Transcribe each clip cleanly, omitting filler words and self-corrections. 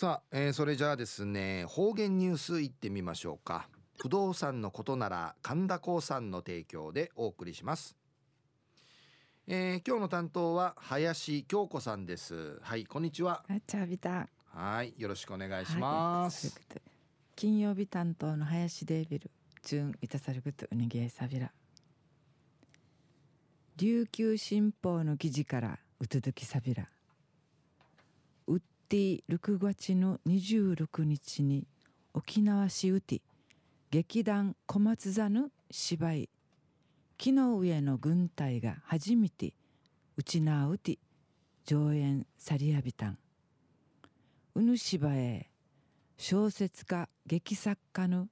さあ、それじゃあですね、方言ニュースいってみましょうか。不動産のことなら神田興産の提供でお送りします。今日の担当は林京子さんです。はい、こんにちは。チャビタ、はい、よろしくお願いします。金曜日担当の林デービル純いたさるぶとうにげえさびら。琉球新報の記事からうつづきさびら。うってぃ6月の26日に沖縄市うて劇団小松座の芝居木の上の軍隊が初めてうちなうて上演さりやびたん。うぬ芝居小説家劇作家の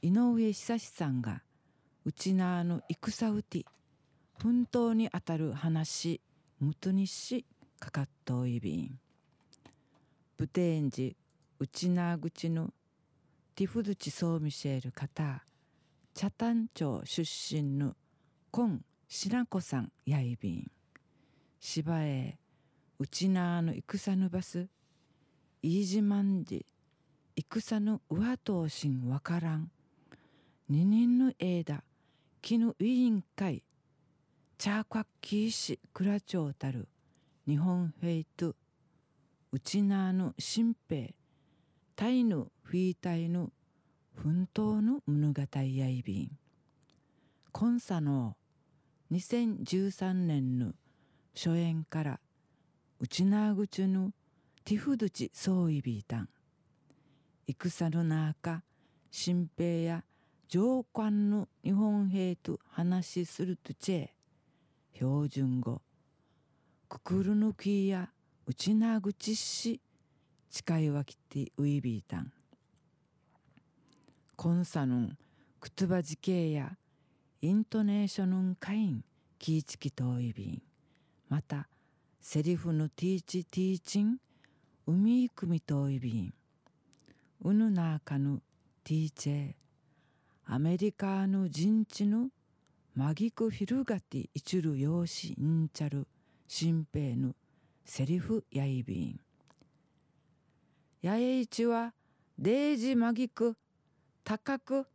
井上久志さんがうちなの戦うて奮闘にあたる話むとにしかかっといびん。ブテンジうちなぐちのティフズチソーミシェル方茶丹町出身の今白子さんやいびん。芝居うちなの戦のバスイージマンジ戦の上頭心わからん二人の枝木の委員会チャーカッキー氏倉町たる日本フェイトうちなの新兵タイのフィータイの奮闘の物語やいびん。今さの2013年の初演からうちなぐちのティフドチそういびいたん。戦の中、新兵や上官の日本兵と話しするとちえ、標準語、くくるぬきやうちなぐちし、近いわきてういびいたん。コンサのくつばじけいや、イントネーションかいん、きいちきといびん。また、セリフのティーチティーチン、うみいくみといびん。うぬなあかぬティーチェアメリカの人知のまぎくフィルガティイチュルヨーシインチャル新兵のセリフやいびん。やえいちはデージまぎく高く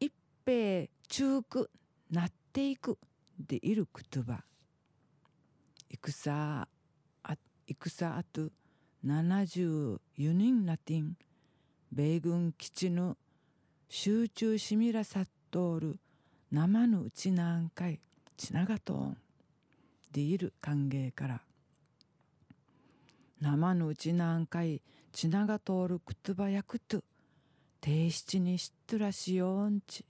一兵中くなっていくでいる言葉。戦あと74人なてん米軍基地の集中しみらさっとおる生のうちなんかいちながとんでいる歓迎から、生のうちなんかいちながとおるくつばやくと定七にしっとらしよんち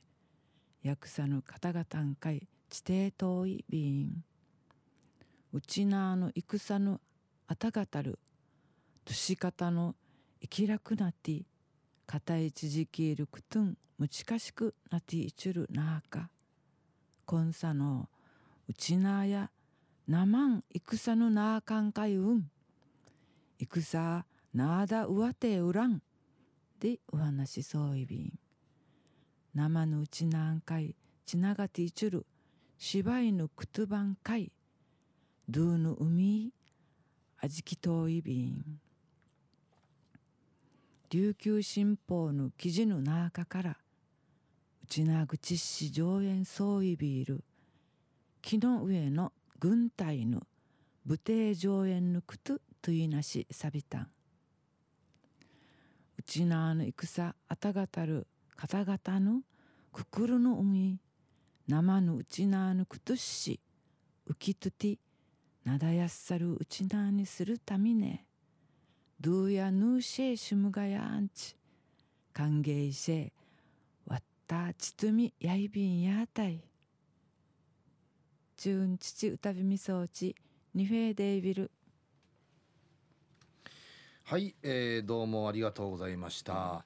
やくさぬ方々んかいちて遠いびん。うちなの戦のあたがたるとし方の生きらくなって固いちじきいるくとんむちかしくなっていちゅるなあか。こんさのうちなやなまん戦のなあかんかいうん。戦なあだうわてうらんでお話しそういびん。生のうちなんかいちながていちゅる芝居のくとばんかいどぅの海あじきといびん。琉球新報の記事の中からうちなぐちし上演そういびいる木の上の軍隊の武帝上演のくとといなしさびたん。うちなの戦あたがたる方々のくくるの海生のうちなのくとしうきとてなだやっさるうちなにするたみねドゥやヌーシェシムガヤンチ歓迎シェワッタチトミヤイビンヤータイチュンチチウタビミソーチニフェデイビル。はい、どうもありがとうございました。